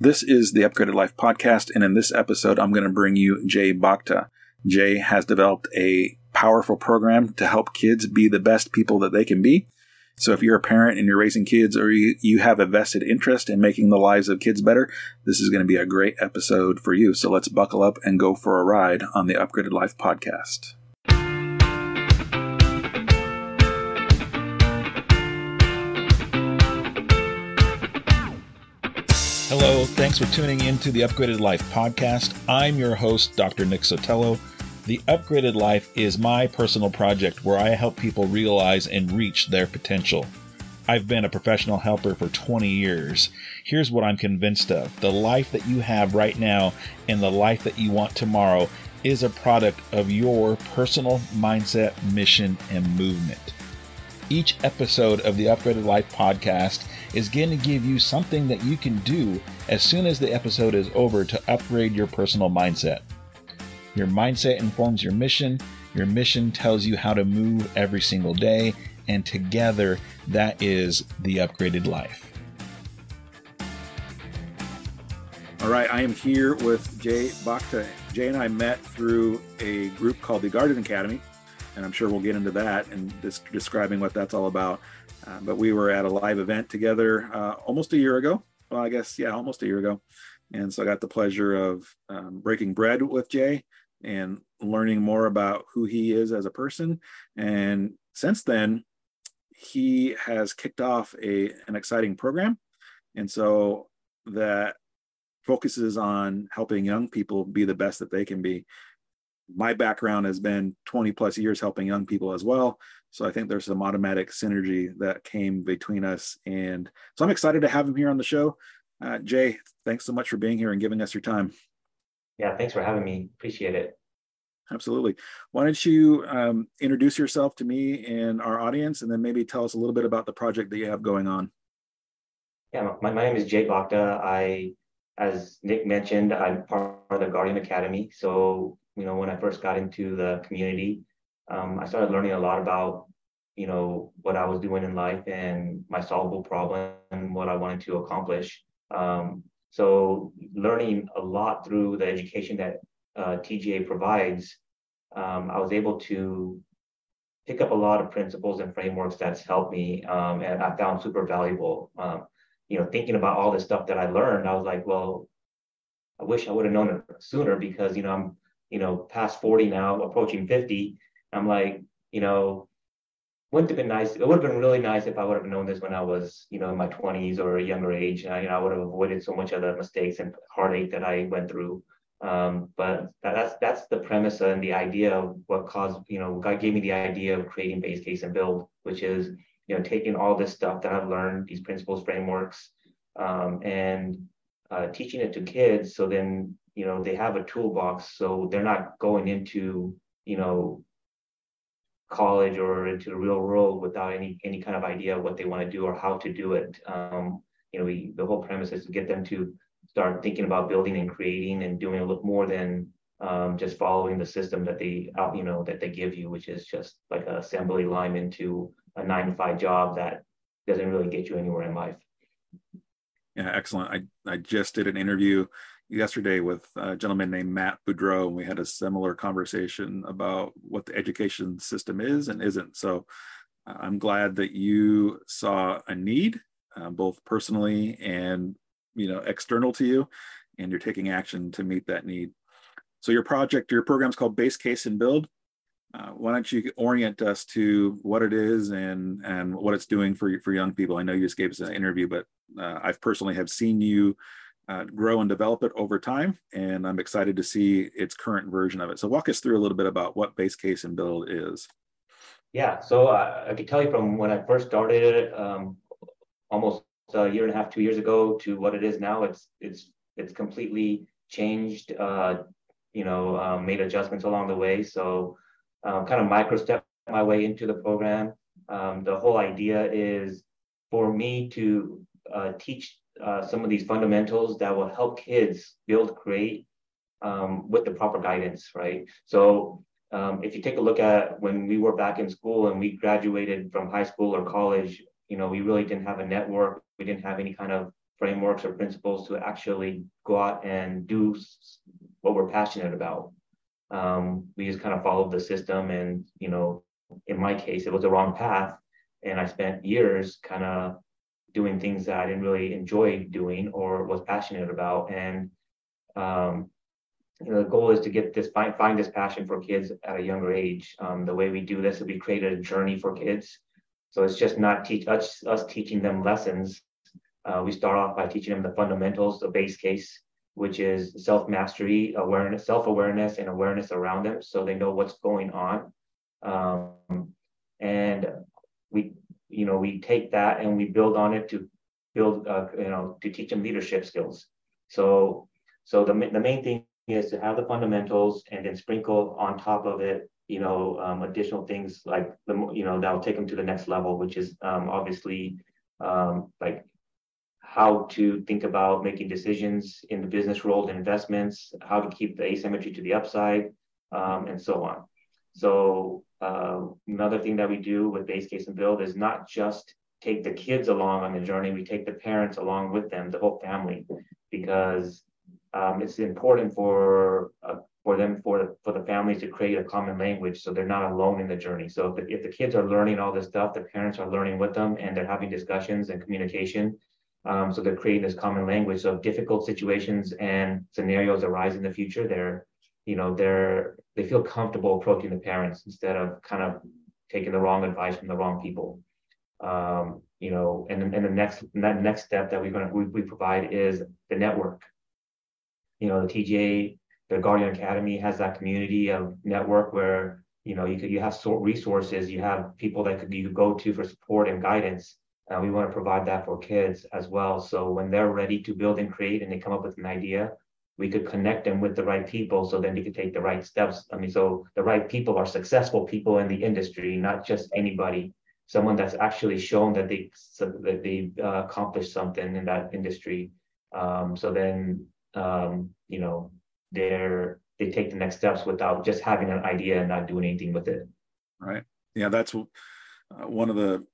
This is the Upgraded Life podcast, and in this episode, I'm going to bring you Jay Bhakta. Jay has developed a powerful program to help kids be the best people that they can be. So if you're a parent and you're raising kids, or you have a vested interest in making the lives of kids better, this is going to be a great episode for you. So let's buckle up and go for a ride on the Upgraded Life podcast. Hello, thanks for tuning in to the Upgraded Life podcast. I'm your host, Dr. Nick Sotelo. The Upgraded Life is my personal project where I help people realize and reach their potential. I've been a professional helper for 20 years. Here's what I'm convinced of. The life that you have right now and the life that you want tomorrow is a product of your personal mindset, mission, and movement. Each episode of the Upgraded Life podcast is going to give you something that you can do as soon as the episode is over to upgrade your personal mindset. Your mindset informs your mission tells you how to move every single day, and together that is the Upgraded Life. All right, I am here with Jay Bhakta. Jay and I met through a group called the Garden Academy, and I'm sure we'll get into that and describing what that's all about. But we were at a live event together almost a year ago. Well, I guess, yeah, almost a year ago. And so I got the pleasure of breaking bread with Jay and learning more about who he is as a person. And since then, he has kicked off an exciting program. And so that focuses on helping young people be the best that they can be. My background has been 20 plus years helping young people as well. So I think there's some automatic synergy that came between us. And so I'm excited to have him here on the show. Jay, thanks so much for being here and giving us your time. Yeah, thanks for having me. Appreciate it. Absolutely. Why don't you introduce yourself to me and our audience, and then maybe tell us a little bit about the project that you have going on. Yeah, my name is Jay Bhakta. As Nick mentioned, I'm part of the Guardian Academy. So, you know, when I first got into the community, I started learning a lot about, you know, what I was doing in life and my solvable problem and what I wanted to accomplish. So learning a lot through the education that TGA provides, I was able to pick up a lot of principles and frameworks that's helped me, and I found super valuable. You know, thinking about all the stuff that I learned, I was like, well, I wish I would have known it sooner because, you know, I'm, you know, past 40 now, approaching 50. I'm like, you know, wouldn't have been nice. It would have been really nice if I would have known this when I was, you know, in my 20s or a younger age. You know, I would have avoided so much of the mistakes and heartache that I went through. But that's the premise and the idea of what caused, you know, God gave me the idea of creating Base Case and Build, which is, you know, taking all this stuff that I've learned, these principles, frameworks, and teaching it to kids. So then, you know, they have a toolbox, so they're not going into, you know, college or into the real world without any kind of idea of what they want to do or how to do it. You know, the whole premise is to get them to start thinking about building and creating and doing a little more than just following the system that they, you know, that they give you, which is just like an assembly line into a 9-to-5 job that doesn't really get you anywhere in life. Yeah, excellent. I just did an interview yesterday with a gentleman named Matt Boudreau, and we had a similar conversation about what the education system is and isn't. So I'm glad that you saw a need, both personally and, you know, external to you, and you're taking action to meet that need. So your program is called Base Case and Build. Why don't you orient us to what it is and what it's doing for young people? I know you just gave us an interview, but I've personally have seen you grow and develop it over time, and I'm excited to see its current version of it. So walk us through a little bit about what Base Case and Build is. Yeah, so I could tell you from when I first started it, almost a year and a half, 2 years ago, to what it is now, it's completely changed. You know, made adjustments along the way. So kind of micro step my way into the program. The whole idea is for me to teach some of these fundamentals that will help kids build, create with the proper guidance, right? So if you take a look at when we were back in school and we graduated from high school or college, you know, we really didn't have a network. We didn't have any kind of frameworks or principles to actually go out and do what we're passionate about. We just kind of followed the system, and, you know, in my case, it was the wrong path. And I spent years kind of doing things that I didn't really enjoy doing or was passionate about. And you know, the goal is to get this, find this passion for kids at a younger age. The way we do this is we created a journey for kids. So it's just not us teaching them lessons. We start off by teaching them the fundamentals, the base case, which is self-mastery, awareness, self-awareness, and awareness around them, so they know what's going on. And we take that and we build on it to build, to teach them leadership skills. So the main thing is to have the fundamentals and then sprinkle on top of it, additional things like, that'll take them to the next level, which is like how to think about making decisions in the business world and investments, how to keep the asymmetry to the upside, and so on. So another thing that we do with Base Case and Build is not just take the kids along on the journey, we take the parents along with them, the whole family, because it's important for the families to create a common language so they're not alone in the journey. So if the kids are learning all this stuff, the parents are learning with them, and they're having discussions and communication. So they're creating this common language. So if difficult situations and scenarios arise in the future, they feel comfortable approaching the parents instead of kind of taking the wrong advice from the wrong people. And the next step that we provide is the network. The TGA, the Guardian Academy has that community of network where, you have resources, you have people that you could go to for support and guidance. We want to provide that for kids as well. So when they're ready to build and create and they come up with an idea, we could connect them with the right people so then they could take the right steps. So the right people are successful people in the industry, not just anybody, someone that's actually shown that they've accomplished something in that industry. They take the next steps without just having an idea and not doing anything with it. Right. Yeah, that's one of the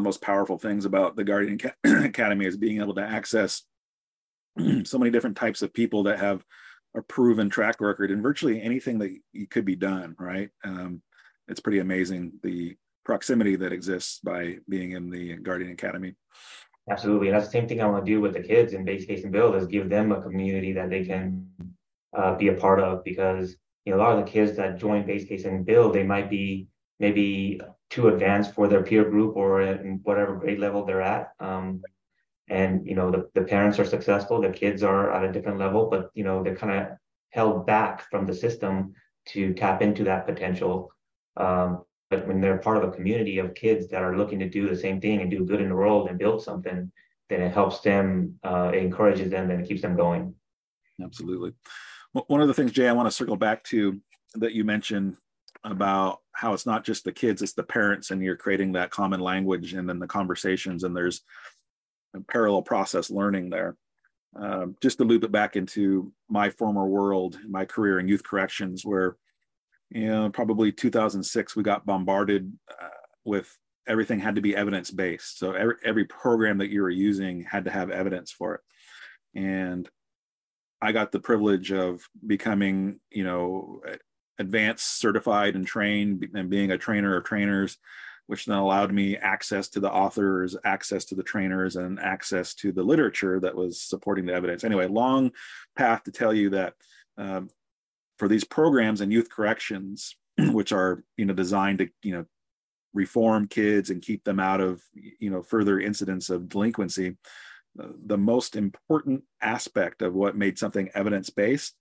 most powerful things about the Guardian Academy is being able to access so many different types of people that have a proven track record in virtually anything that could be done, right? It's pretty amazing the proximity that exists by being in the Guardian Academy. Absolutely. And that's the same thing I want to do with the kids in Base Case and Build is give them a community that they can be a part of, because a lot of the kids that join Base Case and Build, they might be maybe too advanced for their peer group or in whatever grade level they're at. The parents are successful, the kids are at a different level, but, they're kind of held back from the system to tap into that potential. But when they're part of a community of kids that are looking to do the same thing and do good in the world and build something, then it helps them, it encourages them, and it keeps them going. Absolutely. Well, one of the things, Jay, I want to circle back to that you mentioned about how it's not just the kids, it's the parents, and you're creating that common language and then the conversations, and there's a parallel process learning there. Just to loop it back into my former world, my career in youth corrections, where probably 2006, we got bombarded with everything had to be evidence-based. So every program that you were using had to have evidence for it. And I got the privilege of becoming, advanced, certified, and trained, and being a trainer of trainers, which then allowed me access to the authors, access to the trainers, and access to the literature that was supporting the evidence. Anyway, long path to tell you that for these programs and youth corrections, which are designed to reform kids and keep them out of further incidents of delinquency, the most important aspect of what made something evidence-based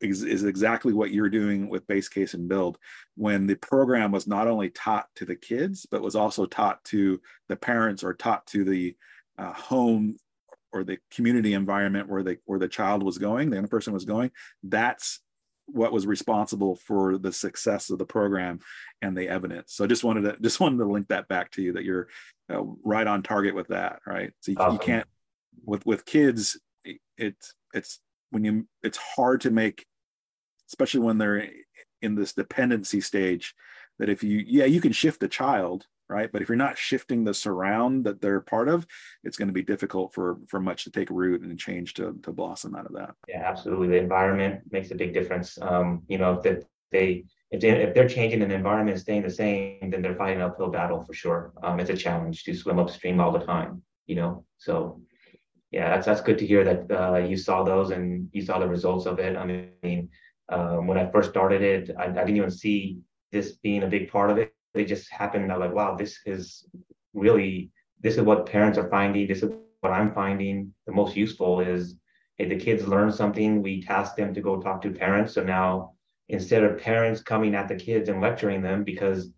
is exactly what you're doing with Base Case and Build, when the program was not only taught to the kids, but was also taught to the parents or taught to the home or the community environment where the child was going, the young person was going. That's what was responsible for the success of the program and the evidence. So I just wanted to link that back to you, that you're right on target with that, right? So you can't with kids, it's hard to make, especially when they're in this dependency stage, that if you can shift the child, right? But if you're not shifting the surround that they're part of, it's going to be difficult for much to take root and change to blossom out of that. Yeah, absolutely. The environment makes a big difference. If they're changing and the environment is staying the same, then they're fighting an uphill battle for sure. It's a challenge to swim upstream all the time, you know? So yeah, that's good to hear that you saw those and you saw the results of it. I mean, when I first started it, I didn't even see this being a big part of it. It just happened. I'm like, wow, this is what parents are finding. This is what I'm finding the most useful is, hey, the kids learn something. We task them to go talk to parents. So now instead of parents coming at the kids and lecturing them, because,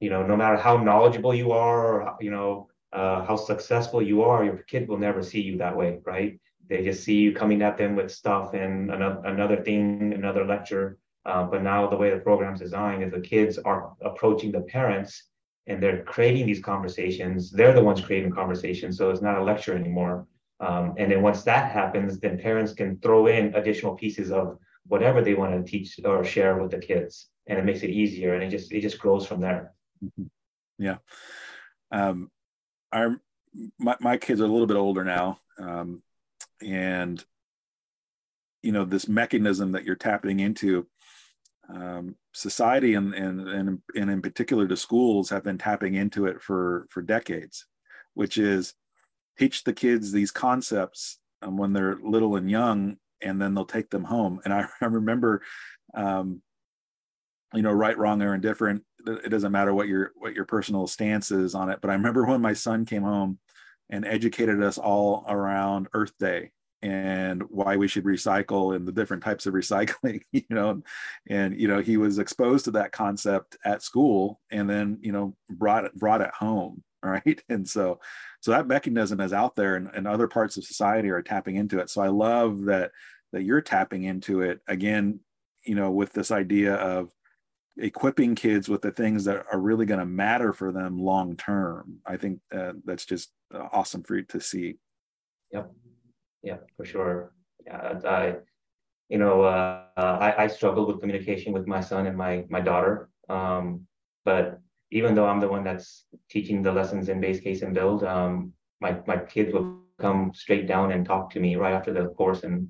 you know, no matter how knowledgeable you are, or, you know, how successful you are, your kid will never see you that way, right? They just see you coming at them with stuff and another thing, another lecture. But now the way the program's designed is the kids are approaching the parents and they're creating these conversations. They're the ones creating conversations. So it's not a lecture anymore. And then once that happens, then parents can throw in additional pieces of whatever they want to teach or share with the kids. And it makes it easier. And it just grows from there. Yeah. My kids are a little bit older now. And, you know, this mechanism that you're tapping into, society and in particular the schools have been tapping into it for decades, which is teach the kids these concepts when they're little and young, and then they'll take them home. And I remember, you know, right, wrong, or indifferent, it doesn't matter what your personal stance is on it. But I remember when my son came home and educated us all around Earth Day and why we should recycle and the different types of recycling, you know, and, you know, he was exposed to that concept at school and then, you know, brought it home. Right. And so that mechanism is out there and other parts of society are tapping into it. So I love that you're tapping into it again, you know, with this idea of equipping kids with the things that are really going to matter for them long term. I think that's just awesome for you to see. Yep. Yeah, for sure. Yeah, I struggled with communication with my son and my daughter. But even though I'm the one that's teaching the lessons in Base Case and Build, my kids would come straight down and talk to me right after the course, and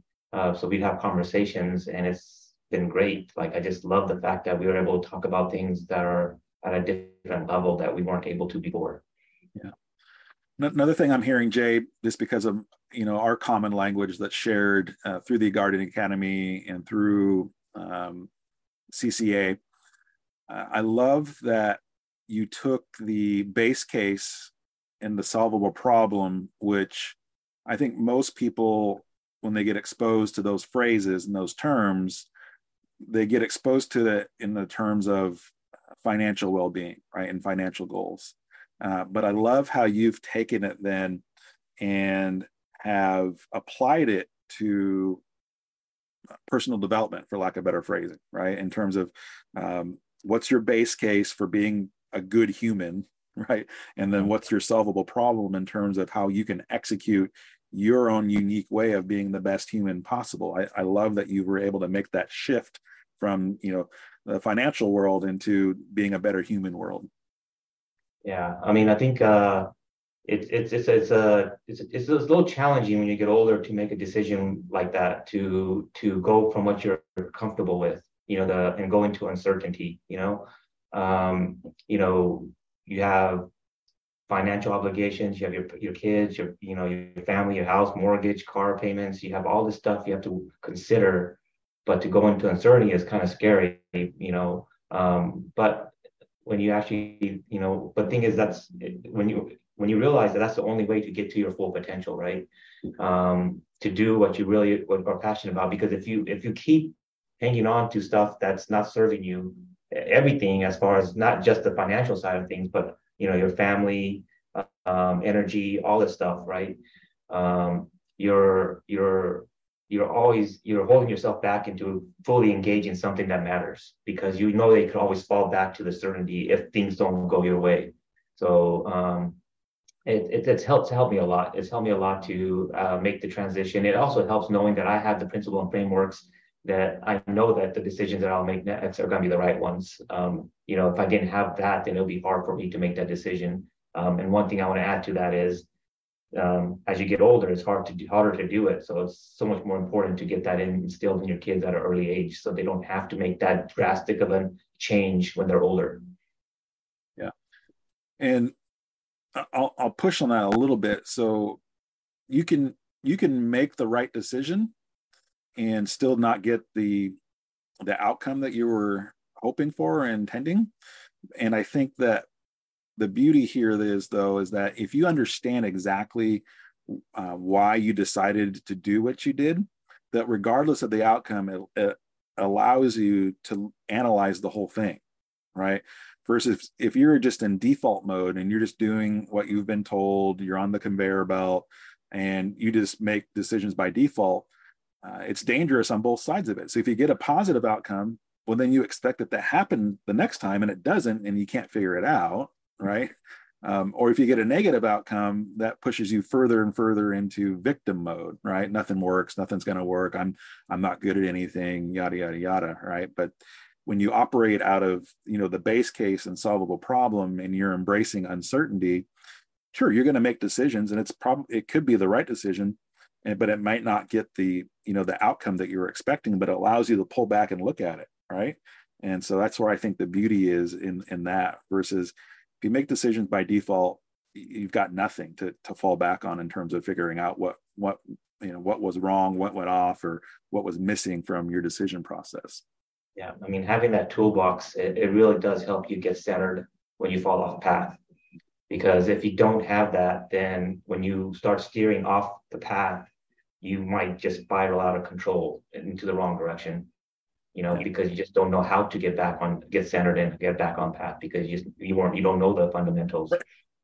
so we'd have conversations, and it's been great. Like I just love the fact that we were able to talk about things that are at a different level that we weren't able to before. Yeah. Another thing I'm hearing, Jay, just because of, you know, our common language that's shared through the Garden Academy and through CCA, I love that you took the base case and the solvable problem, which I think most people, when they get exposed to those phrases and those terms, they get exposed to it in the terms of financial well-being, right, and financial goals. But I love how you've taken it then and have applied it to personal development, for lack of better phrasing, right? In terms of what's your base case for being a good human, right? And then what's your solvable problem in terms of how you can execute your own unique way of being the best human possible. I love that you were able to make that shift from, you know, the financial world into being a better human world. Yeah, I mean, I think it's a little challenging when you get older to make a decision like that, to go from what you're comfortable with, you know, and go into uncertainty. You know, you have financial obligations, you have your kids, your family, your house, mortgage, car payments. You have all this stuff you have to consider, but to go into uncertainty is kind of scary, you know. But when you actually, you know, but thing is, that's when you realize that that's the only way to get to your full potential, right? To do what you really are passionate about, because if you keep hanging on to stuff that's not serving you, everything, as far as not just the financial side of things, but, you know, your family, energy, all this stuff, right? You're holding yourself back into fully engage in something that matters, because you know they could always fall back to the certainty if things don't go your way. So it's helped me a lot. It's helped me a lot to make the transition. It also helps knowing that I have the principle and frameworks that I know that the decisions that I'll make next are going to be the right ones. You know, if I didn't have that, then it'll be hard for me to make that decision. And one thing I want to add to that is, as you get older, it's harder to do it. So it's so much more important to get that instilled in your kids at an early age, so they don't have to make that drastic of a change when they're older. Yeah, and I'll push on that a little bit. So you can make the right decision and still not get the outcome that you were hoping for and intending. And I think that the beauty here is, though, is that if you understand exactly why you decided to do what you did, that regardless of the outcome, it allows you to analyze the whole thing, right? Versus if you're just in default mode and you're just doing what you've been told, you're on the conveyor belt, and you just make decisions by default, it's dangerous on both sides of it. So if you get a positive outcome, well, then you expect that to happen the next time, and it doesn't, and you can't figure it out, right? Or if you get a negative outcome, that pushes you further and further into victim mode, right? Nothing works, nothing's going to work. I'm not good at anything, yada yada yada, right? But when you operate out of, you know, the base case and solvable problem, and you're embracing uncertainty, sure, you're going to make decisions, and it could be the right decision, but it might not get the, you know, the outcome that you were expecting. But it allows you to pull back and look at it, right? And so that's where I think the beauty is in that, versus if you make decisions by default, you've got nothing to fall back on in terms of figuring out what was wrong, what went off, or what was missing from your decision process. Yeah, I mean, having that toolbox, it really does help you get centered when you fall off path. Because if you don't have that, then when you start steering off the path, you might just spiral out of control into the wrong direction. You know, because you just don't know how to get centered and get back on path, because you don't know the fundamentals.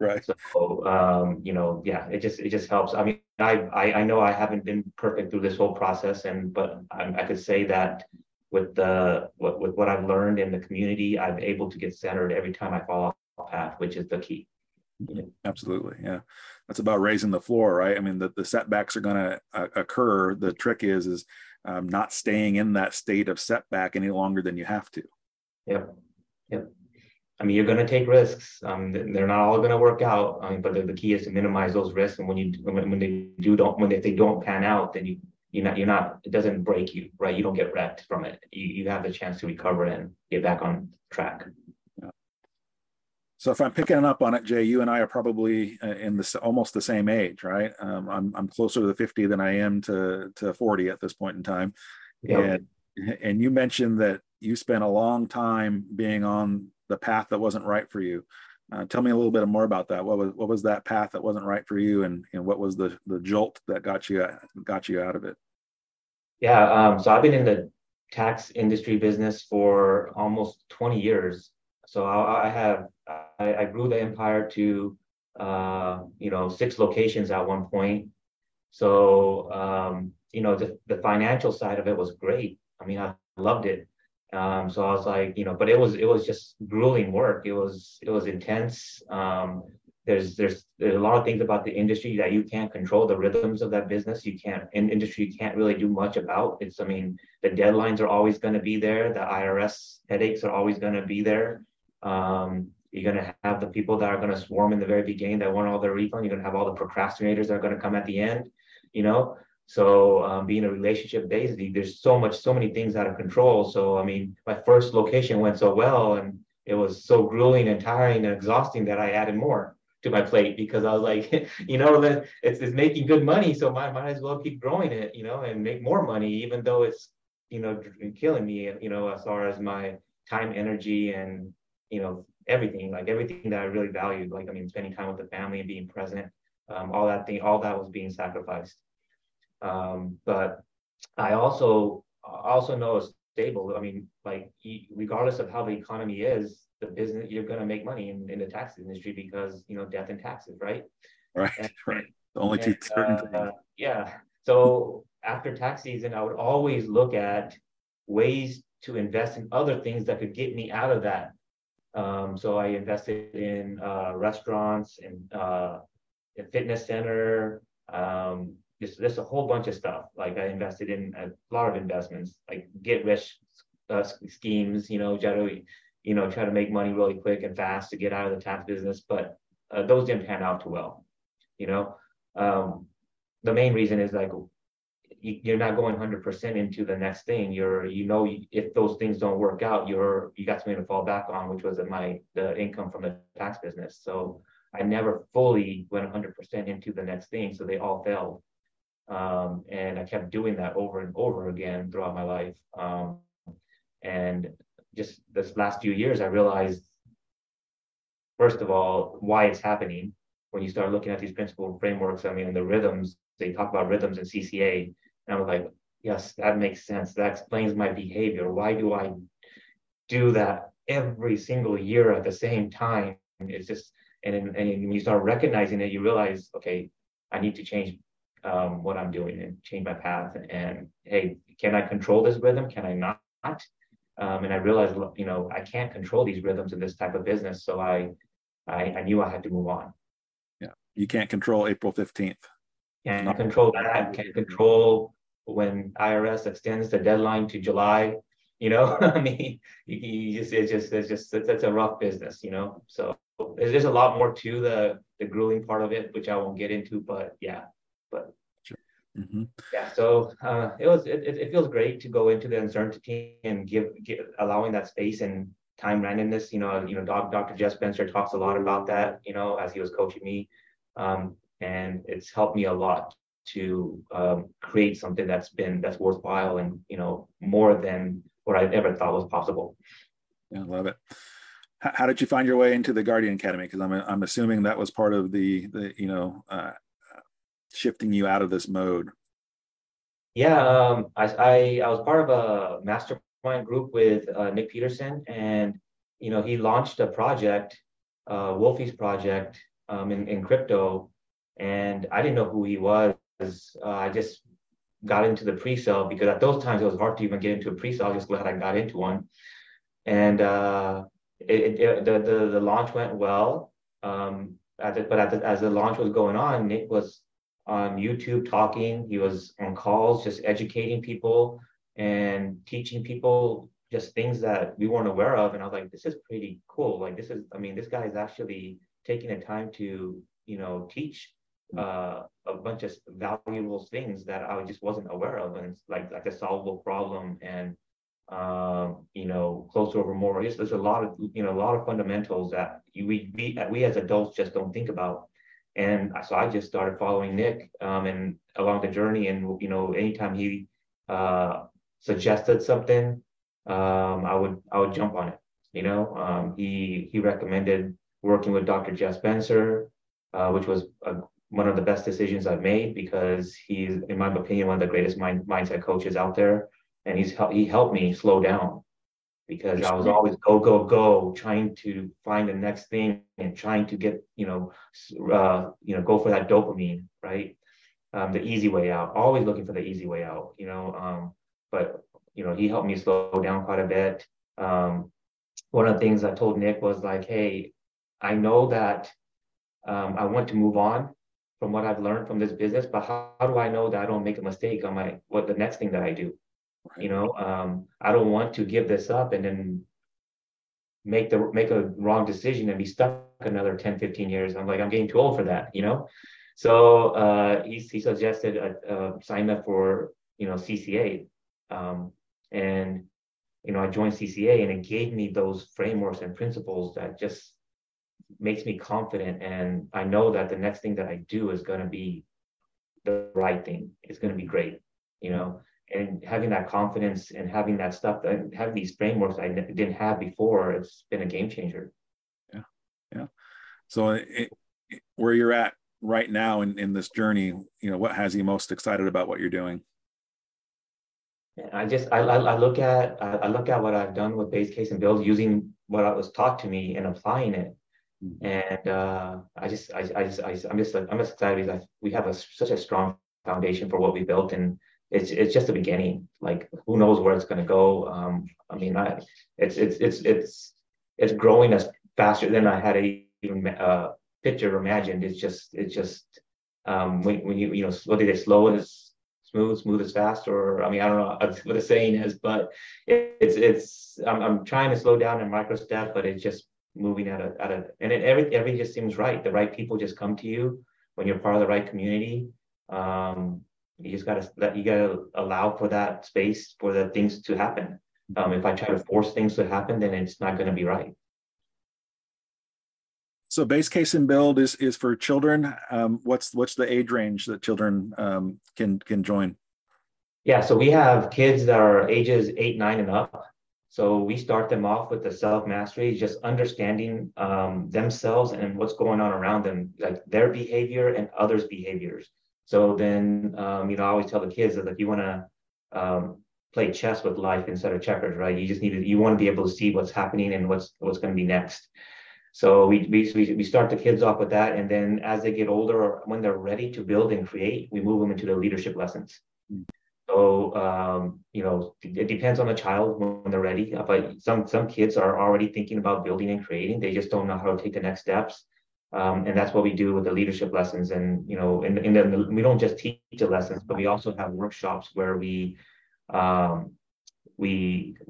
Right. So, you know, yeah, it just helps. I mean, I know I haven't been perfect through this whole process, but I could say that with what I've learned in the community, I'm able to get centered every time I fall off path, which is the key. Yeah. Absolutely. Yeah. That's about raising the floor, right? I mean, the setbacks are going to occur. The trick is not staying in that state of setback any longer than you have to. Yep. I mean, you're going to take risks. They're not all going to work out. I mean, but the key is to minimize those risks. And when they don't pan out, then you're not. It doesn't break you, right? You don't get wrecked from it. You have the chance to recover and get back on track. Yeah. So if I'm picking up on it, Jay, you and I are probably in this almost the same age, right? I'm closer to the 50 than I am to 40 at this point in time. Yep. And you mentioned that you spent a long time being on the path that wasn't right for you. Tell me a little bit more about that. What was that path that wasn't right for you, and what was the jolt that got you out of it? Yeah, so I've been in the tax industry business for almost 20 years. So I grew the empire to, 6 locations at one point. So, the financial side of it was great. I mean, I loved it. So I was like, but it was just grueling work. It was intense. There's a lot of things about the industry that you can't control. The rhythms of that business, you can't really do much about. The deadlines are always going to be there. The IRS headaches are always going to be there. You're going to have the people that are going to swarm in the very beginning that want all their refund. You're going to have all the procrastinators that are going to come at the end, So being a relationship based, there's so many things out of control. So, I mean, my first location went so well, and it was so grueling and tiring and exhausting that I added more to my plate, because I was like, it's making good money. So I might as well keep growing it, and make more money, even though it's, killing me, as far as my time, energy, and, everything that I really valued, spending time with the family and being present, all that was being sacrificed. But I also know it's stable. Regardless of how the economy is, the business, you're going to make money in the tax industry, because, death and taxes, right? Right. The only two certain things. Yeah. So after tax season, I would always look at ways to invest in other things that could get me out of that. So I invested in restaurants and a fitness center, just a whole bunch of stuff. Like I invested in a lot of investments, like get rich schemes, try to make money really quick and fast to get out of the tax business. But those didn't pan out too well. The main reason is like, you're not going 100% into the next thing. If those things don't work out, you got something to fall back on, which was the income from the tax business. So I never fully went 100% into the next thing. So they all failed. And I kept doing that over and over again throughout my life. And just this last few years, I realized, first of all, why it's happening. When you start looking at these principle frameworks, and the rhythms, they talk about rhythms in CCA. And I was like, yes, that makes sense. That explains my behavior. Why do I do that every single year at the same time? It's just, and when you start recognizing it, you realize, okay, I need to change what I'm doing and change my path. And hey, can I control this rhythm? Can I not? And I realized, I can't control these rhythms in this type of business. So I knew I had to move on. Yeah. You can't control April 15th. Can't control that. Can't control when IRS extends the deadline to July. It's a rough business, So there's a lot more to the grueling part of it, which I won't get into. So it feels great to go into the uncertainty and give allowing that space and time randomness. Dr. Jeff Spencer talks a lot about that. As he was coaching me. And it's helped me a lot to create something that's worthwhile and more than what I ever thought was possible. Yeah, I love it. How did you find your way into the Guardian Academy? Because I'm assuming that was part of the shifting you out of this mode. Yeah, I was part of a mastermind group with Nick Peterson, and he launched a project, Wolfie's project, in crypto. And I didn't know who he was. I just got into the pre-sale because at those times it was hard to even get into a pre-sale. I was just glad I got into one. And the launch went well. As the launch was going on, Nick was on YouTube talking. He was on calls, just educating people and teaching people just things that we weren't aware of. And I was like, this is pretty cool. Like this guy is actually taking the time to, teach a bunch of valuable things that I just wasn't aware of, and like a solvable problem, and closer over more. There's a lot of fundamentals that we as adults just don't think about. And so I just started following Nick and along the journey. And anytime he suggested something, I would jump on it. He recommended working with Dr. Jeff Spencer, which was one of the best decisions I've made, because he's, in my opinion, one of the greatest mindset coaches out there. And he helped me slow down, because I was always go, trying to find the next thing and trying to get, go for that dopamine, right? The easy way out, always looking for the easy way out, but he helped me slow down quite a bit. One of the things I told Nick was like, hey, I know that I want to move on from what I've learned from this business, but how do I know that I don't make a mistake on the next thing that I do? Right. I don't want to give this up and then make a wrong decision and be stuck another 10, 15 years. I'm like, I'm getting too old for that, So he suggested sign up for CCA, and I joined CCA, and it gave me those frameworks and principles that just makes me confident, and I know that the next thing that I do is going to be the right thing. It's going to be great, And having that confidence and having that stuff, and having these frameworks I didn't have before, it's been a game changer. Yeah, yeah. So, where you're at right now in this journey, what has you most excited about what you're doing? I look at what I've done with Base Case and Build, using what was taught to me and applying it. And I'm just excited because we have such a strong foundation for what we built, and it's just the beginning. Like, who knows where it's going to go? It's growing as faster than I had even pictured or imagined. It's just When you what do they say, slow is smooth, smooth is fast, or I mean, I don't know what the saying is, but I'm trying to slow down in micro step, but it's just moving at a, and it, everything just seems right. The right people just come to you when you're part of the right community. You just gotta allow for that space for the things to happen. If I try to force things to happen, then it's not going to be right. So Base Case and Build is for children. What's the age range that children can join? Yeah, so we have kids that are ages 8, 9 and up. So we start them off with the self-mastery, just understanding themselves and what's going on around them, like their behavior and others' behaviors. So then, I always tell the kids that if you want to play chess with life instead of checkers, right? You want to be able to see what's happening and what's going to be next. So we start the kids off with that, and then as they get older or when they're ready to build and create, we move them into the leadership lessons. So it depends on the child when they're ready. But some kids are already thinking about building and creating; they just don't know how to take the next steps, and that's what we do with the leadership lessons. And and then we don't just teach the lessons, but we also have workshops where we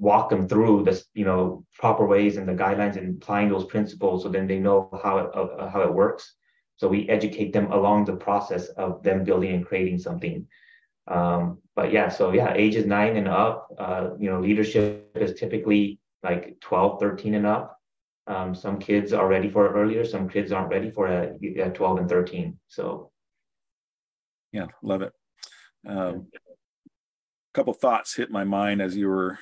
walk them through the proper ways and the guidelines and applying those principles, so then they know how it works. So we educate them along the process of them building and creating something. Ages 9 and up. Leadership is typically like 12, 13 and up. Some kids are ready for it earlier. Some kids aren't ready for it at 12 and 13. So, yeah, love it. Couple thoughts hit my mind as you were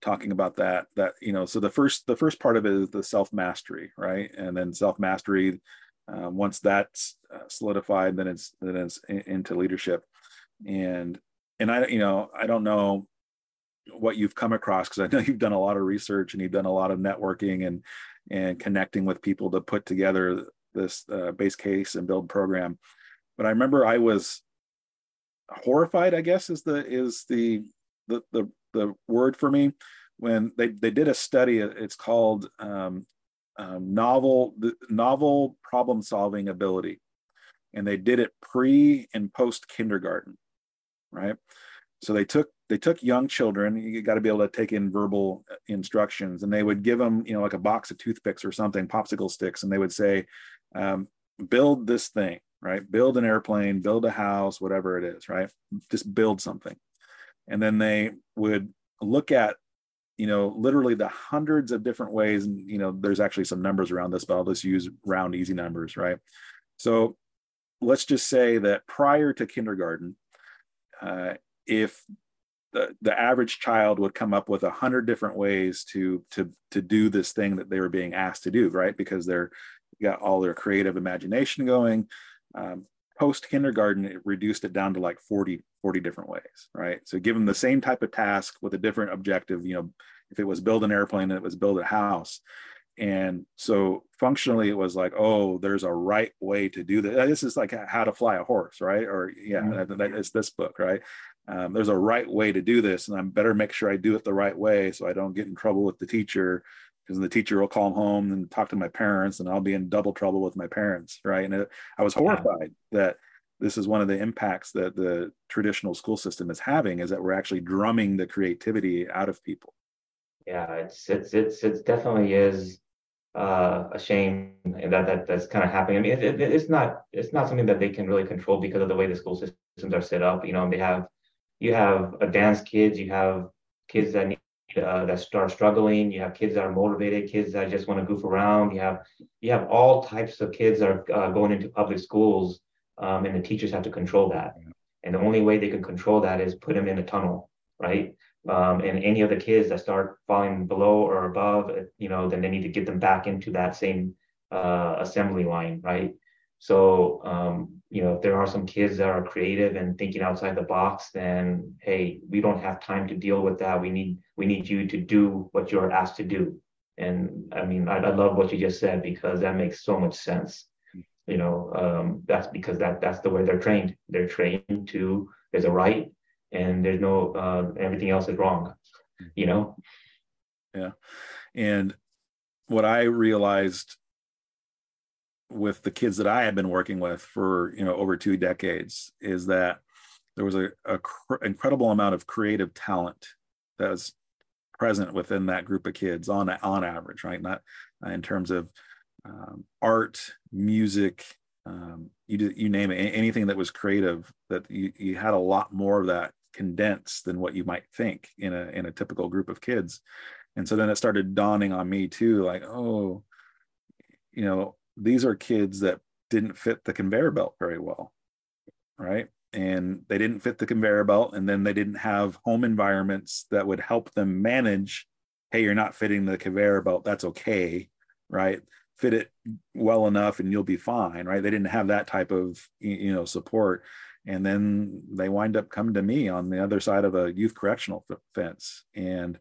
talking about that so the first part of it is the self-mastery, right? And then self-mastery, once that's solidified, then it's into leadership. And I don't know what you've come across, because I know you've done a lot of research and you've done a lot of networking and connecting with people to put together this Base Case and Build program. But I remember I was horrified, I guess is the word for me, when they did a study. It's called novel problem solving ability, and they did it pre and post kindergarten, right? So they took young children. You got to be able to take in verbal instructions, and they would give them like a box of toothpicks or something, popsicle sticks, and they would say, build this thing. Right? Build an airplane, build a house, whatever it is, right? Just build something. And then they would look at, literally the hundreds of different ways. And, there's actually some numbers around this, but I'll just use round, easy numbers, right? So let's just say that prior to kindergarten, if the average child would come up with 100 different ways to do this thing that they were being asked to do, right? Because they're got all their creative imagination going. Post kindergarten, it reduced it down to like 40 different ways, right? So give them the same type of task with a different objective. If it was build an airplane, it was build a house. And so functionally it was like, oh, there's a right way to do this. This is like How to Fly a Horse, right? Or it's this book, right? There's a right way to do this, and I better make sure I do it the right way so I don't get in trouble with the teacher, because the teacher will call home and talk to my parents, and I'll be in double trouble with my parents, right? And I was horrified that this is one of the impacts that the traditional school system is having, is that we're actually drumming the creativity out of people. Yeah, it definitely is a shame that's kind of happening. I mean, it's not something that they can really control because of the way the school systems are set up. You have advanced kids, you have kids that need that start struggling. You have kids that are motivated, kids that just want to goof around. You have all types of kids that are going into public schools, and the teachers have to control that. And the only way they can control that is put them in a tunnel, right? And any of the kids that start falling below or above, then they need to get them back into that same assembly line, right? So, if there are some kids that are creative and thinking outside the box, then, hey, we don't have time to deal with that. We need you to do what you're asked to do. And I mean, I love what you just said, because that makes so much sense. That's because that's the way they're trained. They're trained to, there's a right and there's no, everything else is wrong, Yeah. And what I realized with the kids that I have been working with for, you know, over 2 decades is that there was an incredible amount of creative talent that was present within that group of kids on average, right? Not in terms of art, music, you name it, anything that was creative, that you had a lot more of that condensed than what you might think in a typical group of kids. And so then it started dawning on me too, like, oh, you know, these are kids that didn't fit the conveyor belt very well, right? And they didn't fit the conveyor belt, and then they didn't have home environments that would help them manage, hey, you're not fitting the conveyor belt, that's okay, right? Fit it well enough and you'll be fine, right? They didn't have that type of, you know, support. And then they wind up coming to me on the other side of a youth correctional fence. And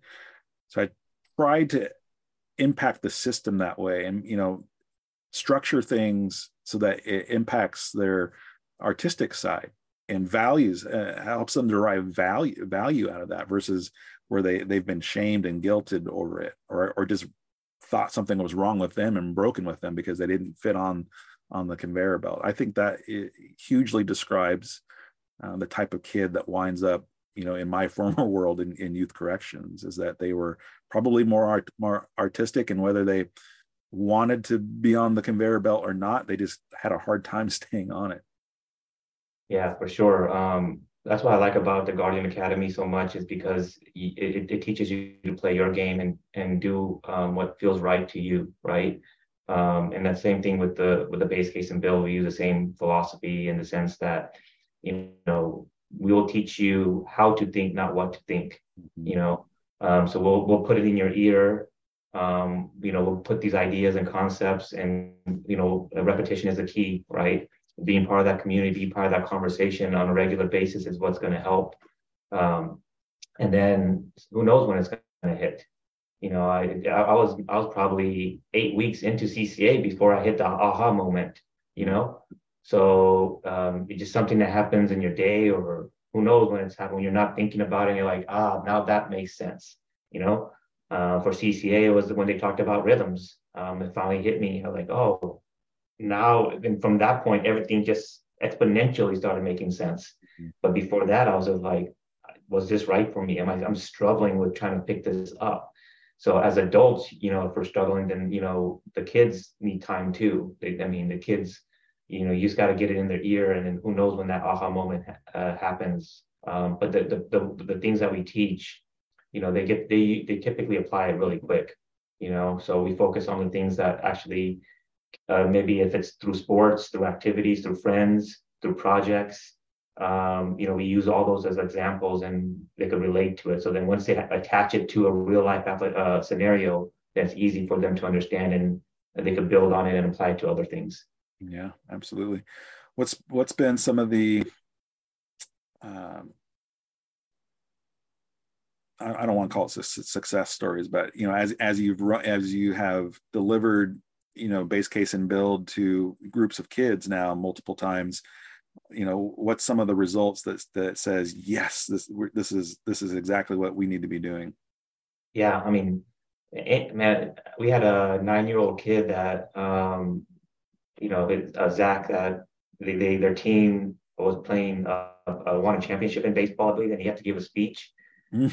so I tried to impact the system that way and, you know, structure things so that it impacts their artistic side and values, helps them derive value out of that versus where they've been shamed and guilted over it, or just thought something was wrong with them and broken with them because they didn't fit on the conveyor belt. I think that it hugely describes the type of kid that winds up, you know, in my former world in youth corrections, is that they were probably more artistic, and whether they wanted to be on the conveyor belt or not, they just had a hard time staying on it. Yeah, for sure. That's what I like about the Guardian Academy so much, is because it teaches you to play your game and do what feels right to you, right? And that same thing with the Base Case and Build. We use the same philosophy in the sense that, you know, we will teach you how to think, not what to think, you know. So we'll put it in your ear. You know, we'll put these ideas and concepts, and, you know, repetition is the key, right? Being part of that community, being part of that conversation on a regular basis is what's going to help. And then who knows when it's going to hit. You know, I was probably 8 weeks into CCA before I hit the aha moment, you know? So it's just something that happens in your day, or who knows when it's happening, when you're not thinking about it and you're like, ah, now that makes sense, you know? For CCA, it was when they talked about rhythms. It finally hit me. I was like, oh, now, and from that point, everything just exponentially started making sense. Mm-hmm. But before that, I was just like, was this right for me? I'm struggling with trying to pick this up. So as adults, you know, if we're struggling, then, you know, the kids need time too. The kids, you know, you just got to get it in their ear, and then who knows when that aha moment happens. But the things that we teach, you know, they typically apply it really quick, you know. So we focus on the things that actually, maybe if it's through sports, through activities, through friends, through projects, you know, we use all those as examples, and they could relate to it. So then once they attach it to a real life scenario, that's easy for them to understand, and they could build on it and apply it to other things. Yeah, absolutely. What's been some of the I don't want to call it success stories, but, you know, as you have delivered, you know, Base Case and Build to groups of kids now multiple times, you know, what's some of the results that says, yes, this is exactly what we need to be doing? Yeah, I mean, man, we had a 9-year-old kid that, you know, Zach, that their team was playing, won a championship in baseball, I believe, and he had to give a speech. And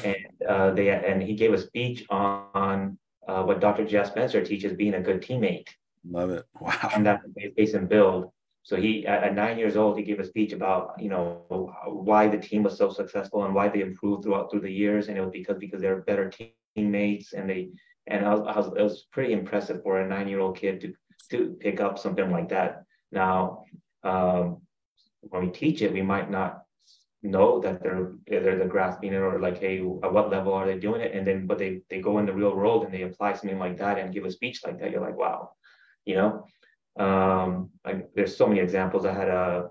he gave a speech on what Dr. Jeff Spencer teaches, being a good teammate. Love it. Wow. And that's Base and Build. So he, at 9 years old, he gave a speech about, you know, why the team was so successful and why they improved through the years. And it was because they were better teammates, it was pretty impressive for a 9-year-old kid to pick up something like that. Now, when we teach it, we might not know that they're grasping it, or like, hey, at what level are they doing it? And then, but they go in the real world and they apply something like that and give a speech like that. You're like, wow, you know. Like, there's so many examples. I had a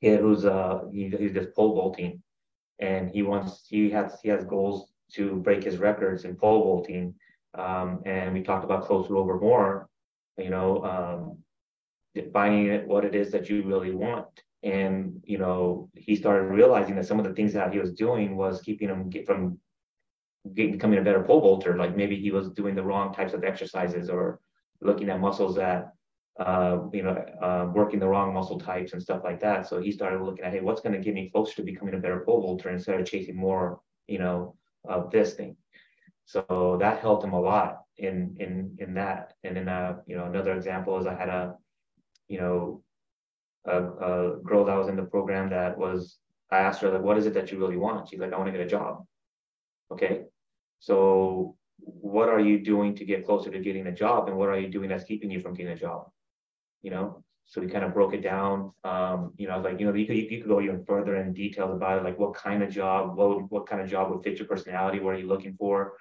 kid who's he's just pole vaulting, and he has goals to break his records in pole vaulting. And we talked about closer over more, you know, defining it, what it is that you really want. And, you know, he started realizing that some of the things that he was doing was keeping him becoming a better pole vaulter. Like maybe he was doing the wrong types of exercises, or looking at muscles that working the wrong muscle types and stuff like that. So he started looking at, hey, what's going to get me closer to becoming a better pole vaulter instead of chasing more, of this thing. So that helped him a lot in that. And then, another example is I had a girl that was in the program that was, I asked her, like, what is it that you really want? She's like, I want to get a job. Okay. So what are you doing to get closer to getting a job? And what are you doing that's keeping you from getting a job? So we kind of broke it down. I was like, you could go even further in detail about it, like what kind of job, what kind of job would fit your personality? What are you looking for?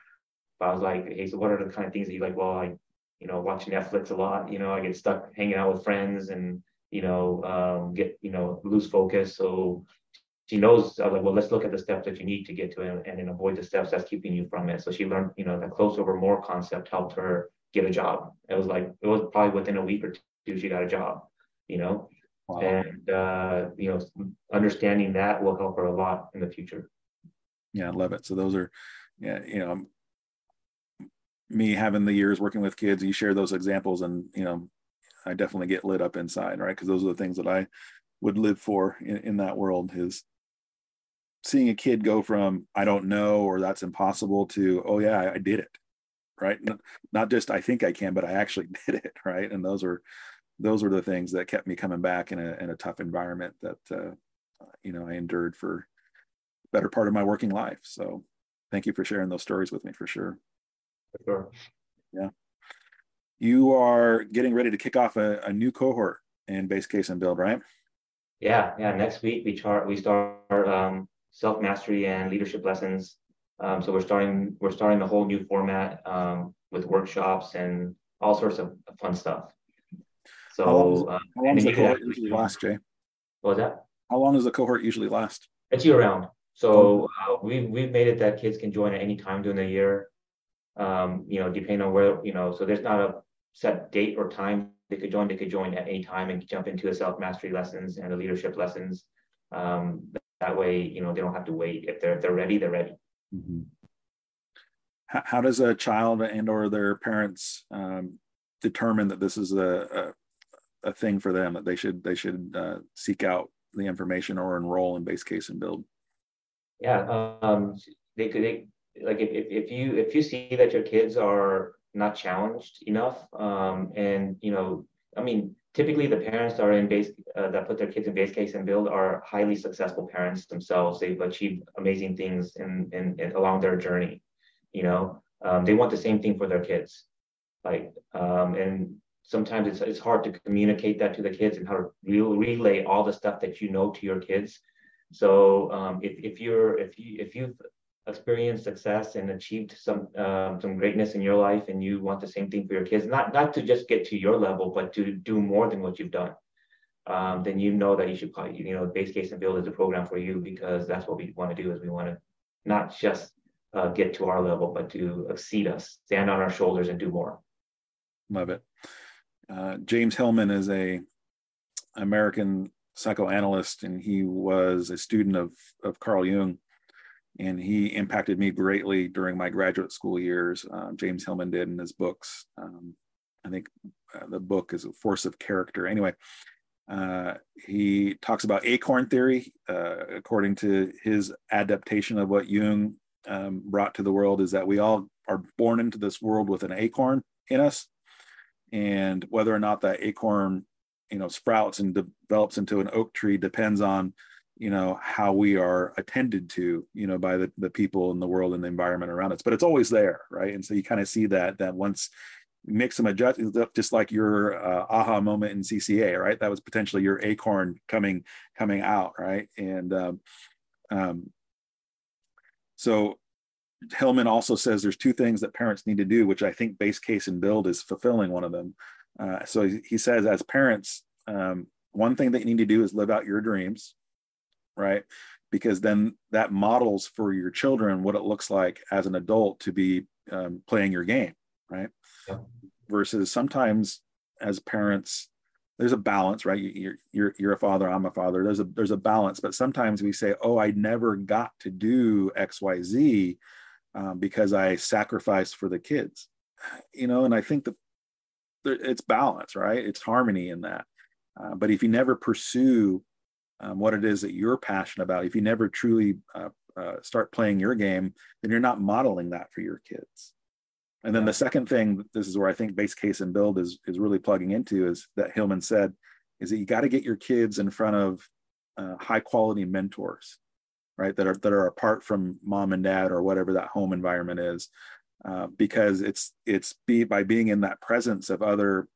But I was like, hey, so what are the kind of things that you like? Well, I, watch Netflix a lot, I get stuck hanging out with friends and, lose focus. So she knows, I was like, well, let's look at the steps that you need to get to it and then avoid the steps that's keeping you from it. So she learned, the close over more concept helped her get a job. It was probably within a week or two, she got a job, Wow. And, understanding that will help her a lot in the future. Yeah, I love it. So those are, me having the years working with kids, you share those examples and, I definitely get lit up inside, right? Because those are the things that I would live for in that world, is seeing a kid go from, I don't know, or that's impossible to, oh yeah, I did it, right? Not just I think I can, but I actually did it, right? And those were the things that kept me coming back in a tough environment that, I endured for the better part of my working life. So thank you for sharing those stories with me, for sure. Sure. Yeah. You are getting ready to kick off a new cohort in Base Case and Build, right? Yeah. Next week we start self mastery and leadership lessons. So we're starting a whole new format with workshops and all sorts of fun stuff. So how long does the cohort usually last, Jay? What was that? How long does the cohort usually last? It's year round. So we've made it that kids can join at any time during the year. Depending on where, so there's not a set date or time they could join at any time and jump into the self-mastery lessons and the leadership lessons. That way, they don't have to wait. If they're ready, they're ready. Mm-hmm. How does a child and or their parents determine that this is a thing for them, that they should seek out the information or enroll in Base Case and Build? Yeah, like if you see that your kids are not challenged enough, typically the parents are in base that put their kids in Base Case and Build are highly successful parents themselves. They've achieved amazing things in along their journey. They want the same thing for their kids. And sometimes it's hard to communicate that to the kids and how to relay all the stuff that to your kids. So if you've experienced success and achieved some greatness in your life, and you want the same thing for your kids, not to just get to your level, but to do more than what you've done, then that you should probably, Base Case and Build is a program for you, because that's what we want to do, is we want to not just get to our level, but to exceed us, stand on our shoulders and do more. Love it. James Hillman is an American psychoanalyst, and he was a student of Carl Jung. And he impacted me greatly during my graduate school years. James Hillman did, in his books. I think the book is A Force of Character. Anyway, he talks about acorn theory. According to his adaptation of what Jung brought to the world, is that we all are born into this world with an acorn in us. And whether or not that acorn, sprouts and develops into an oak tree depends on how we are attended to, by the people in the world and the environment around us, but it's always there, right? And so you kind of see that once you make some adjustments, just like your aha moment in CCA, right? That was potentially your acorn coming out, right? And so Hillman also says there's two things that parents need to do, which I think Base Case and Build is fulfilling one of them. So he says, as parents, one thing that you need to do is live out your dreams, right? Because then that models for your children what it looks like as an adult to be playing your game, right? Yeah. Versus sometimes as parents, there's a balance, right? You're a father, I'm a father. There's a balance, but sometimes we say, oh, I never got to do XYZ because I sacrificed for the kids, and I think that it's balance, right? It's harmony in that. But if you never pursue what it is that you're passionate about, if you never truly start playing your game, then you're not modeling that for your kids. And then the second thing, this is where I think Base Case and Build is really plugging into, is that Hillman said, is that you got to get your kids in front of high quality mentors, right? That are apart from mom and dad or whatever that home environment is, because by being in that presence of other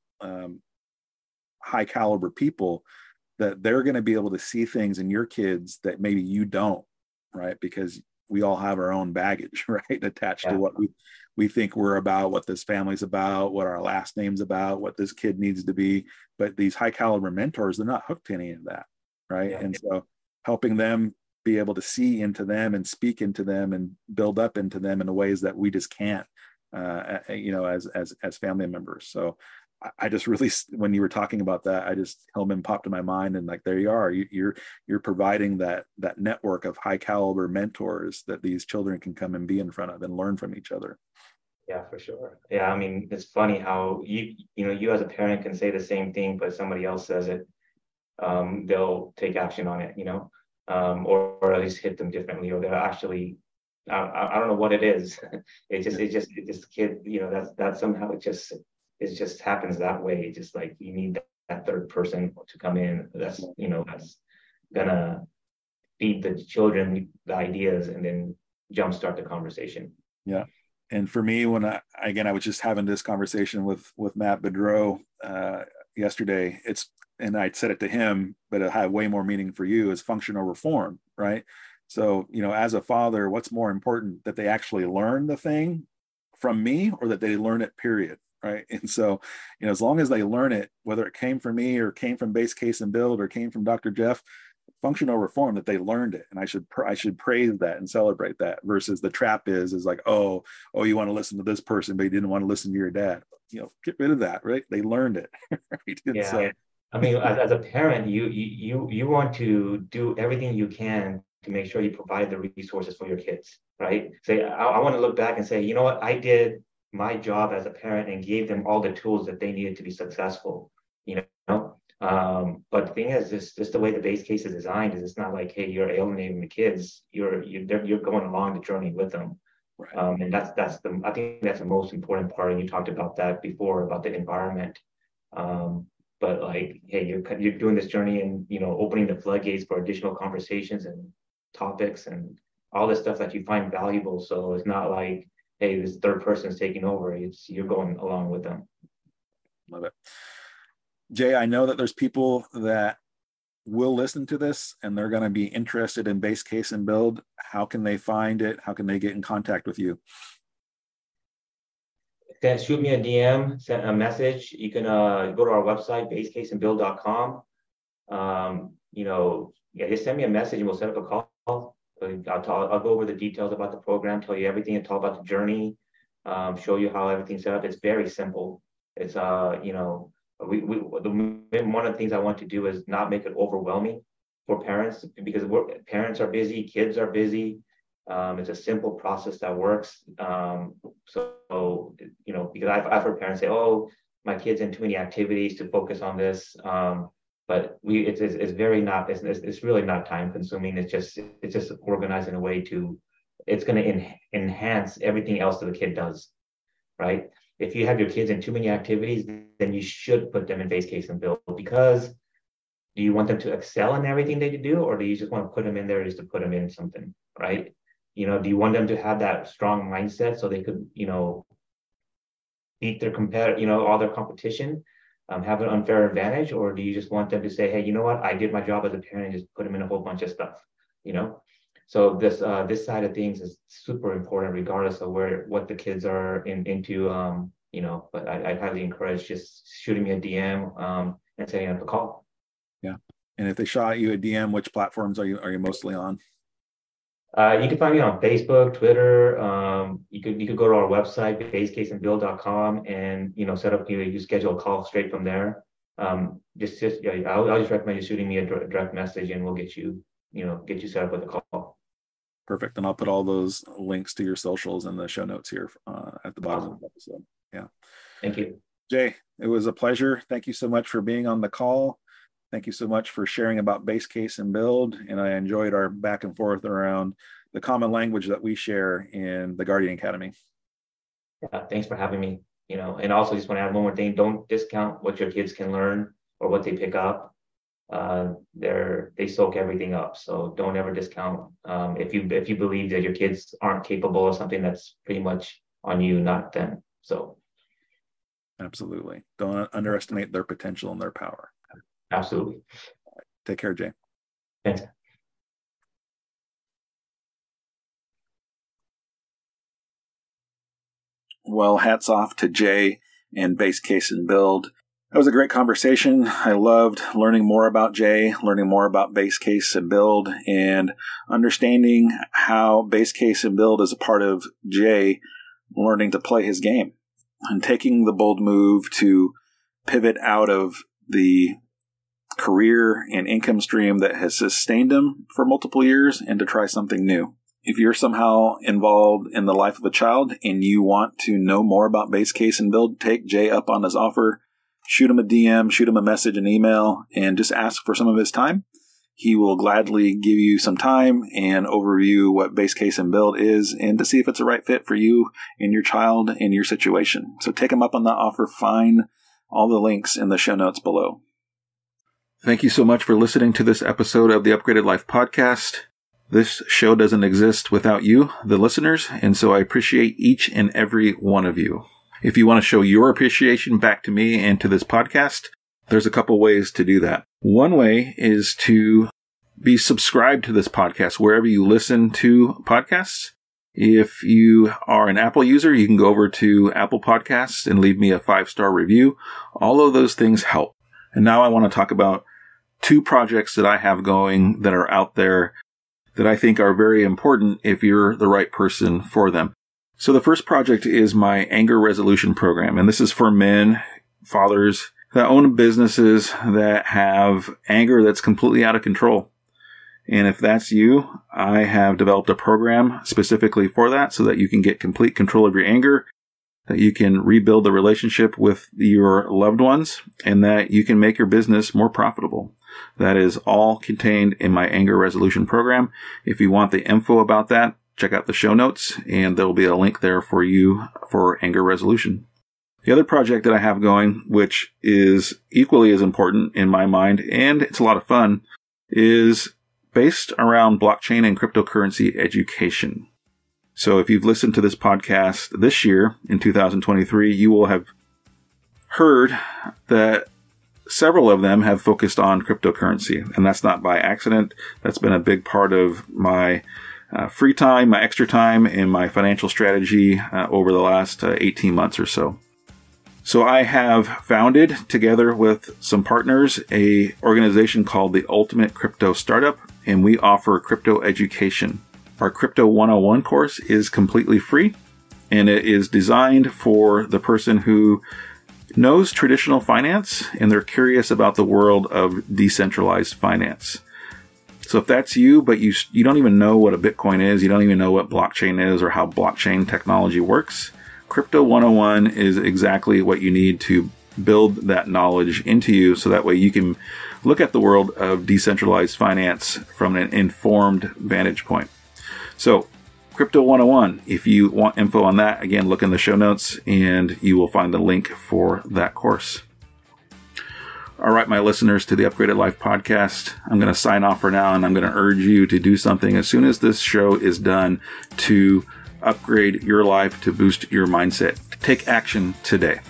high caliber people that they're going to be able to see things in your kids that maybe you don't, right? Because we all have our own baggage, right? Attached to what we think we're about, what this family's about, what our last name's about, what this kid needs to be. But these high caliber mentors, they're not hooked to any of that, right? Yeah. And so helping them be able to see into them and speak into them and build up into them in the ways that we just can't, as family members. So I just really, when you were talking about that, Hillman popped in my mind, and like, there you are, you're providing that network of high caliber mentors that these children can come and be in front of and learn from each other. Yeah, for sure. Yeah. I mean, it's funny how you as a parent can say the same thing, but somebody else says it, they'll take action on it, or at least hit them differently, or they'll actually, I don't know what it is. It just kid, that somehow it just happens that way. Just like you need that third person to come in that's gonna feed the children the ideas and then jumpstart the conversation. Yeah. And for me, when I was just having this conversation with Matt Boudreau yesterday, and I'd said it to him, but it had way more meaning for you, is functional reform, right? So, as a father, what's more important, that they actually learn the thing from me or that they learn it, period. Right. And so, as long as they learn it, whether it came from me or came from Base Case and Build or came from Dr. Jeff, functional reform, that they learned it. And I should praise that and celebrate that, versus the trap is like, oh, you want to listen to this person, but you didn't want to listen to your dad. Get rid of that. Right. They learned it. Right? Yeah. So, I mean, as a parent, you want to do everything you can to make sure you provide the resources for your kids. Right. Say, I want to look back and say, you know what, I did my job as a parent and gave them all the tools that they needed to be successful, but the thing is, just the way the base case is designed is it's not like, hey, you're alienating the kids, you're going along the journey with them, right? And I think that's the most important part, and you talked about that before, about the environment, but like, hey, you're doing this journey and opening the floodgates for additional conversations and topics and all this stuff that you find valuable. So it's not like, hey, this third person is taking over. You're going along with them. Love it. Jay, I know that there's people that will listen to this and they're going to be interested in Base Case and Build. How can they find it? How can they get in contact with you? Then shoot me a DM, send a message. You can go to our website, basecaseandbuild.com. Just send me a message and we'll set up a call. I'll go over the details about the program, tell you everything, and talk about the journey, show you how everything's set up. It's very simple. It's, one of the things I want to do is not make it overwhelming for parents, because parents are busy, kids are busy. It's a simple process that works. Because I've heard parents say, oh, my kid's in too many activities to focus on this. But it's really not time consuming. It's just organized in a way it's going to enhance everything else that the kid does, right? If you have your kids in too many activities, then you should put them in Base Case and Build, because do you want them to excel in everything they do, or do you just want to put them in there just to put them in something, right? Do you want them to have that strong mindset so they could, beat their all their competition? Have an unfair advantage, or do you just want them to say, hey, you know what, I did my job as a parent and just put them in a whole bunch of stuff, So this side of things is super important, regardless of what the kids are into, but I highly encourage just shooting me a DM and setting up a call. Yeah. And if they shot you a DM, which platforms are you mostly on? You can find me on Facebook, Twitter. You could go to our website, basecaseandbuild.com, and set up. You schedule a call straight from there. I'll just recommend you shooting me a direct message, and we'll get you set up with a call. Perfect, and I'll put all those links to your socials in the show notes here at the bottom of the episode. Yeah, thank you, Jay. It was a pleasure. Thank you so much for being on the call. Thank you so much for sharing about Base Case and Build. And I enjoyed our back and forth around the common language that we share in the Guardian Academy. Yeah, thanks for having me. You know, and also just want to add one more thing. Don't discount what your kids can learn or what they pick up. They soak everything up. So don't ever discount. If you believe that your kids aren't capable of something, that's pretty much on you, not them. So. Absolutely. Don't underestimate their potential and their power. Absolutely. Take care, Jay. Thanks. Well, hats off to Jay and Base Case and Build. That was a great conversation. I loved learning more about Jay, learning more about Base Case and Build, and understanding how Base Case and Build is a part of Jay learning to play his game and taking the bold move to pivot out of the career and income stream that has sustained him for multiple years and to try something new. If you're somehow involved in the life of a child and you want to know more about Base Case and Build, take Jay up on his offer. Shoot him a DM, shoot him a message, an email, and just ask for some of his time. He will gladly give you some time and overview what Base Case and Build is and to see if it's the right fit for you and your child and your situation. So take him up on that offer. Find all the links in the show notes below. Thank you so much for listening to this episode of the Upgraded Life podcast. This show doesn't exist without you, the listeners, and so I appreciate each and every one of you. If you want to show your appreciation back to me and to this podcast, there's a couple ways to do that. One way is to be subscribed to this podcast wherever you listen to podcasts. If you are an Apple user, you can go over to Apple Podcasts and leave me a 5-star review. All of those things help. And now I want to talk about two projects that I have going that are out there that I think are very important if you're the right person for them. So the first project is my anger resolution program. And this is for men, fathers that own businesses that have anger that's completely out of control. And if that's you, I have developed a program specifically for that so that you can get complete control of your anger, that you can rebuild the relationship with your loved ones, and that you can make your business more profitable. That is all contained in my anger resolution program. If you want the info about that, check out the show notes, and there'll be a link there for you for anger resolution. The other project that I have going, which is equally as important in my mind, and it's a lot of fun, is based around blockchain and cryptocurrency education. So if you've listened to this podcast this year, in 2023, you will have heard that several of them have focused on cryptocurrency, and that's not by accident. That's been a big part of my free time, my extra time, and my financial strategy over the last 18 months or so. So I have founded, together with some partners, an organization called The Ultimate Crypto Startup, and we offer crypto education. Our Crypto 101 course is completely free, and it is designed for the person who knows traditional finance and they're curious about the world of decentralized finance. So if that's you, but you don't even know what a Bitcoin is, you don't even know what blockchain is or how blockchain technology works, Crypto 101 is exactly what you need to build that knowledge into you so that way you can look at the world of decentralized finance from an informed vantage point. So Crypto 101, if you want info on that, again, look in the show notes and you will find the link for that course. All right, my listeners to the Upgraded Life podcast, I'm going to sign off for now, and I'm going to urge you to do something as soon as this show is done to upgrade your life, to boost your mindset. Take action today.